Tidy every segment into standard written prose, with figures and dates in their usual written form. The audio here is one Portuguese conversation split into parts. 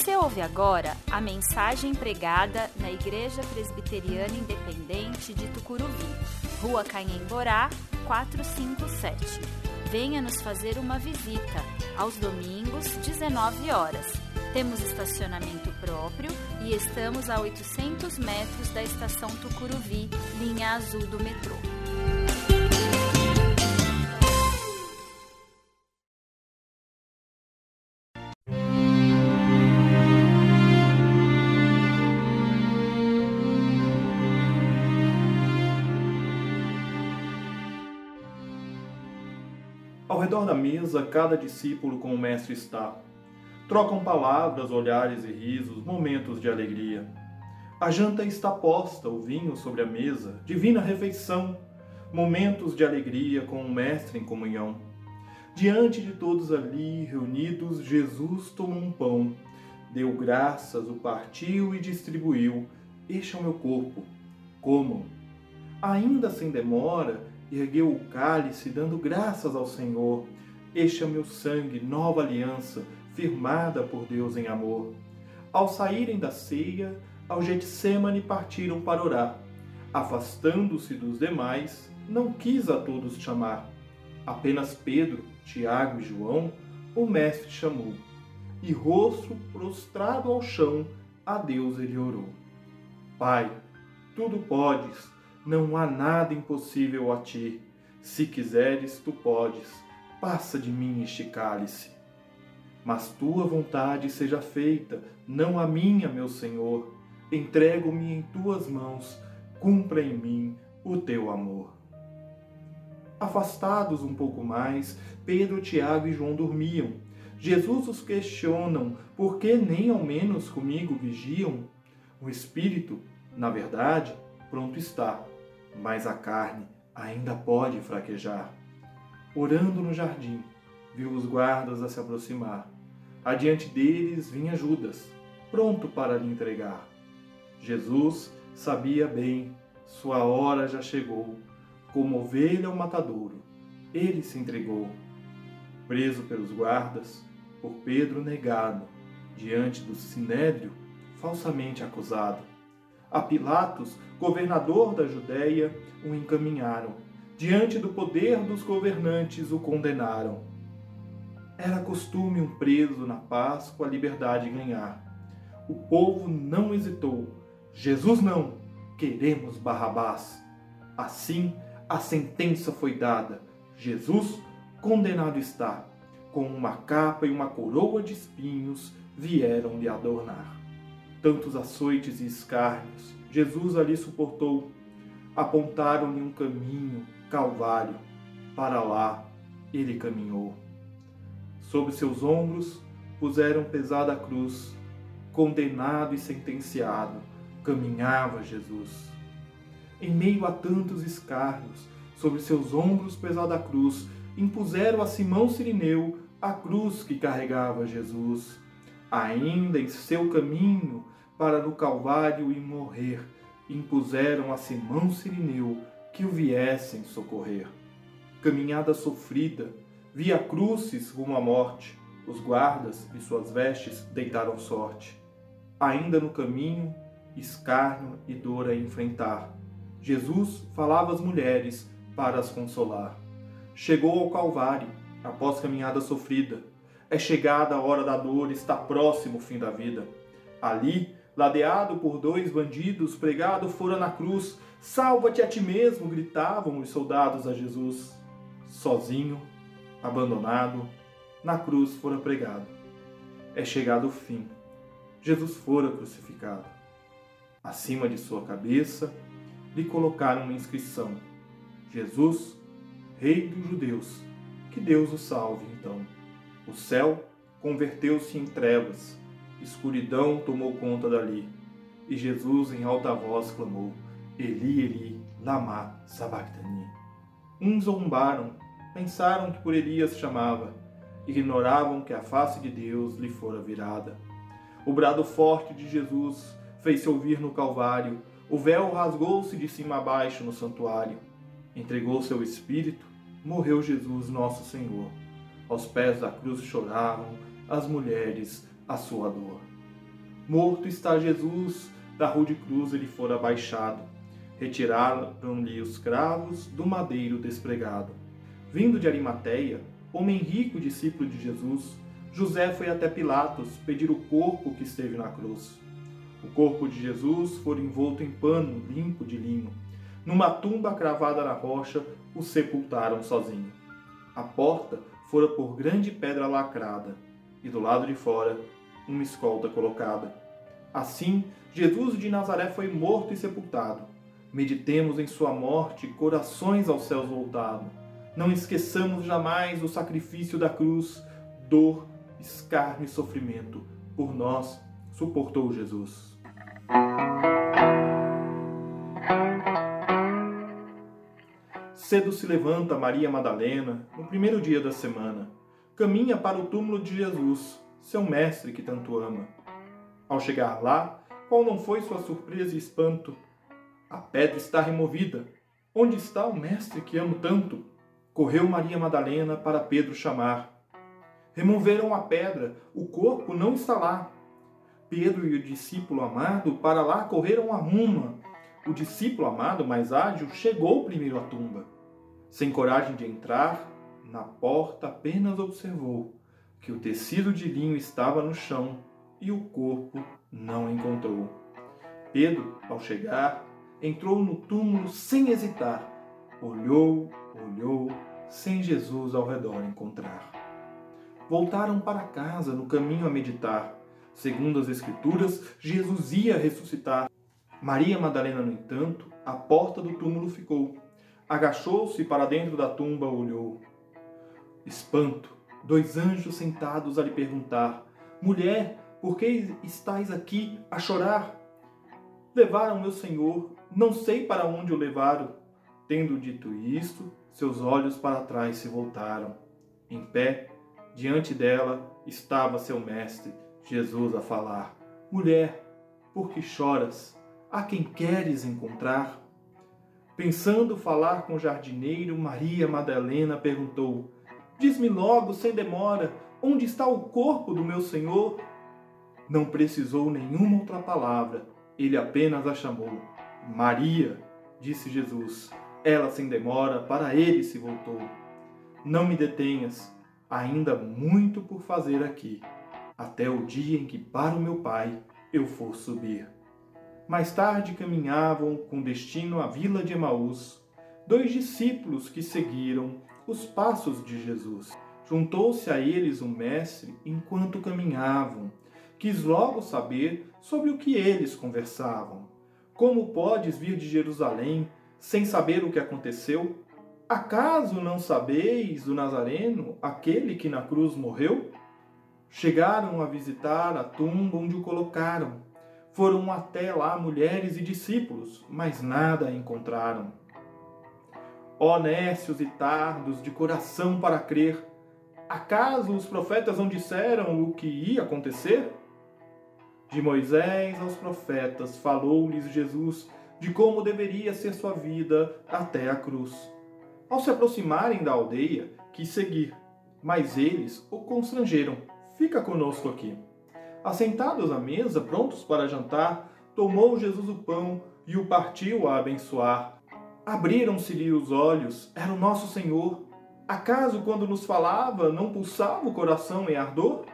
Você ouve agora a mensagem pregada na Igreja Presbiteriana Independente de Tucuruvi, Rua Canhemborá, 457. Venha nos fazer uma visita, aos domingos, 19 horas. Temos estacionamento próprio e estamos a 800 metros da Estação Tucuruvi, linha azul do metrô. Ao redor da mesa, cada discípulo com o mestre está. Trocam palavras, olhares e risos, momentos de alegria. A janta está posta, o vinho sobre a mesa, divina refeição, momentos de alegria com o mestre em comunhão. Diante de todos ali reunidos, Jesus tomou um pão, deu graças, o partiu e distribuiu. Este é o meu corpo, comam. Ainda sem demora, ergueu o cálice, dando graças ao Senhor. Este é o meu sangue, nova aliança, firmada por Deus em amor. Ao saírem da ceia, ao Getsêmani partiram para orar. Afastando-se dos demais, não quis a todos chamar. Apenas Pedro, Tiago e João, o mestre chamou. E rosto prostrado ao chão, a Deus ele orou. Pai, tudo podes. Não há nada impossível a ti. Se quiseres, tu podes. Passa de mim este cálice. Mas tua vontade seja feita, não a minha, meu Senhor. Entrego-me em tuas mãos. Cumpra em mim o teu amor. Afastados um pouco mais, Pedro, Tiago e João dormiam. Jesus os questiona, por que nem ao menos comigo vigiam? O Espírito, na verdade, pronto está. Mas a carne ainda pode fraquejar. Orando no jardim, viu os guardas a se aproximar. Adiante deles vinha Judas, pronto para lhe entregar. Jesus sabia bem, sua hora já chegou. Como ovelha ao matadouro, ele se entregou. Preso pelos guardas, por Pedro negado, diante do sinédrio, falsamente acusado. A Pilatos, governador da Judeia, o encaminharam. Diante do poder dos governantes, o condenaram. Era costume um preso na Páscoa a liberdade ganhar. O povo não hesitou. Jesus não, queremos Barrabás. Assim, a sentença foi dada. Jesus condenado está. Com uma capa e uma coroa de espinhos vieram-lhe adornar. Tantos açoites e escárnios, Jesus ali suportou. Apontaram-lhe um caminho, Calvário. Para lá ele caminhou. Sobre seus ombros puseram pesada a cruz. Condenado e sentenciado, caminhava Jesus. Em meio a tantos escárnios, sobre seus ombros pesada a cruz, impuseram a Simão Cirineu a cruz que carregava Jesus. Ainda em seu caminho para no Calvário e morrer, impuseram a Simão Cirineu que o viessem socorrer. Caminhada sofrida, via cruzes rumo à morte, os guardas e suas vestes deitaram sorte. Ainda no caminho, escárnio e dor a enfrentar, Jesus falava às mulheres para as consolar. Chegou ao Calvário, após caminhada sofrida. É chegada a hora da dor, está próximo o fim da vida. Ali, ladeado por dois bandidos, pregado fora na cruz. Salva-te a ti mesmo, gritavam os soldados a Jesus. Sozinho, abandonado, na cruz fora pregado. É chegado o fim. Jesus fora crucificado. Acima de sua cabeça, lhe colocaram uma inscrição. Jesus, Rei dos Judeus, que Deus o salve então. O céu converteu-se em trevas, escuridão tomou conta dali, e Jesus em alta voz clamou, Eli, Eli, lama sabachthani. Uns zombaram, pensaram que por Elias chamava, ignoravam que a face de Deus lhe fora virada. O brado forte de Jesus fez-se ouvir no Calvário, o véu rasgou-se de cima a baixo no santuário. Entregou seu espírito, morreu Jesus nosso Senhor. Aos pés da cruz choravam as mulheres a sua dor. Morto está Jesus, da rude cruz ele fora abaixado. Retiraram-lhe os cravos do madeiro despregado. Vindo de Arimateia, homem rico, discípulo de Jesus, José foi até Pilatos pedir o corpo que esteve na cruz. O corpo de Jesus foi envolto em pano limpo de linho. Numa tumba cravada na rocha, o sepultaram sozinho. A porta fora por grande pedra lacrada, e do lado de fora, uma escolta colocada. Assim, Jesus de Nazaré foi morto e sepultado. Meditemos em sua morte, corações aos céus voltado. Não esqueçamos jamais o sacrifício da cruz, dor, escárnio e sofrimento. Por nós, suportou Jesus. Cedo se levanta Maria Madalena, no primeiro dia da semana. Caminha para o túmulo de Jesus, seu mestre que tanto ama. Ao chegar lá, qual não foi sua surpresa e espanto? A pedra está removida. Onde está o mestre que amo tanto? Correu Maria Madalena para Pedro chamar. Removeram a pedra, o corpo não está lá. Pedro e o discípulo amado para lá correram à ruma. O discípulo amado mais ágil chegou primeiro à tumba. Sem coragem de entrar, na porta apenas observou que o tecido de linho estava no chão e o corpo não encontrou. Pedro, ao chegar, entrou no túmulo sem hesitar. Olhou, sem Jesus ao redor encontrar. Voltaram para casa no caminho a meditar. Segundo as Escrituras, Jesus ia ressuscitar. Maria Madalena, no entanto, à porta do túmulo ficou. Agachou-se para dentro da tumba, olhou. Espanto, 2 anjos sentados a lhe perguntar: Mulher, por que estás aqui a chorar? Levaram meu Senhor, não sei para onde o levaram. Tendo dito isto, seus olhos para trás se voltaram. Em pé, diante dela, estava seu mestre, Jesus a falar: Mulher, por que choras? A quem queres encontrar? Pensando falar com o jardineiro, Maria Madalena perguntou: Diz-me logo, sem demora, onde está o corpo do meu Senhor? Não precisou nenhuma outra palavra, ele apenas a chamou. Maria, disse Jesus. Ela, sem demora, para ele se voltou. Não me detenhas, ainda muito por fazer aqui, até o dia em que para o meu Pai eu for subir. Mais tarde caminhavam com destino à vila de Emaús, 2 discípulos que seguiram os passos de Jesus. Juntou-se a eles o mestre enquanto caminhavam. Quis logo saber sobre o que eles conversavam. Como podes vir de Jerusalém sem saber o que aconteceu? Acaso não sabeis do Nazareno, aquele que na cruz morreu? Chegaram a visitar a tumba onde o colocaram. Foram até lá mulheres e discípulos, mas nada encontraram. Ó necios e tardos de coração para crer, acaso os profetas não disseram o que ia acontecer? De Moisés aos profetas falou-lhes Jesus de como deveria ser sua vida até a cruz. Ao se aproximarem da aldeia, quis seguir, mas eles o constrangeram. Fica conosco aqui. Assentados à mesa, prontos para jantar, tomou Jesus o pão e o partiu a abençoar. Abriram-se-lhe os olhos, era o nosso Senhor. Acaso quando nos falava, não pulsava o coração em ardor?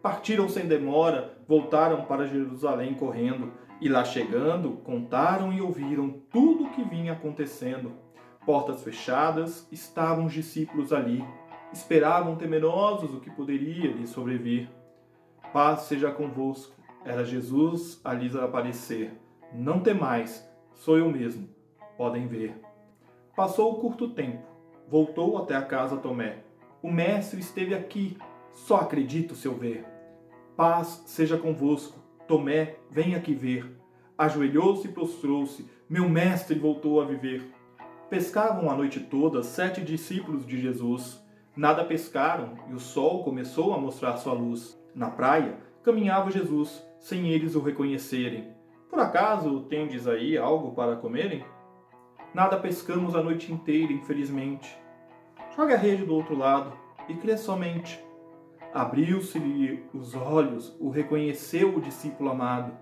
Partiram sem demora, voltaram para Jerusalém correndo, e lá chegando, contaram e ouviram tudo o que vinha acontecendo. Portas fechadas, estavam os discípulos ali. Esperavam temerosos o que poderia lhes sobrevir. Paz seja convosco, era Jesus a lhes aparecer. Não temais, sou eu mesmo, podem ver. Passou curto tempo, voltou até a casa Tomé. O mestre esteve aqui, só acredito se eu ver. Paz seja convosco, Tomé, vem aqui ver. Ajoelhou-se e prostrou-se, meu mestre voltou a viver. Pescavam a noite toda 7 discípulos de Jesus. Nada pescaram e o sol começou a mostrar sua luz. Na praia, caminhava Jesus, sem eles o reconhecerem. Por acaso tendes aí algo para comerem? Nada pescamos a noite inteira, infelizmente. Jogue a rede do outro lado e crê somente. Abriu-se-lhe os olhos, o reconheceu o discípulo amado.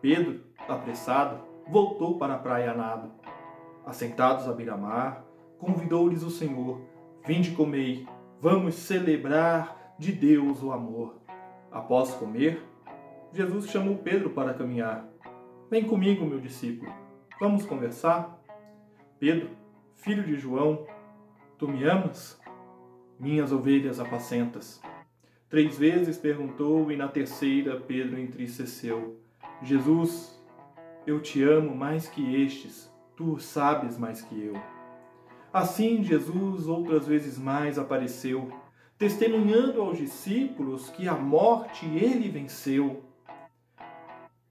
Pedro, apressado, voltou para a praia a nado. Assentados à beira-mar, convidou-lhes o Senhor: vinde comei, vamos celebrar de Deus o amor. Após comer, Jesus chamou Pedro para caminhar. Vem comigo, meu discípulo, vamos conversar? Pedro, filho de João, tu me amas? Minhas ovelhas apacentas. 3 vezes perguntou e na terceira Pedro entristeceu. Jesus, eu te amo mais que estes, tu sabes mais que eu. Assim Jesus outras vezes mais apareceu, testemunhando aos discípulos que a morte ele venceu.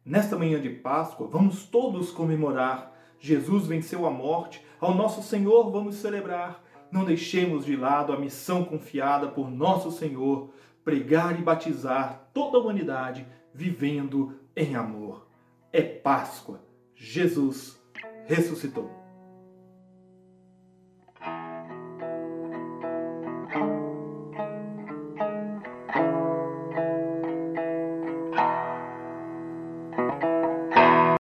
Nesta manhã de Páscoa vamos todos comemorar. Jesus venceu a morte, ao nosso Senhor vamos celebrar. Não deixemos de lado a missão confiada por nosso Senhor, pregar e batizar toda a humanidade, vivendo em amor. É Páscoa. Jesus ressuscitou.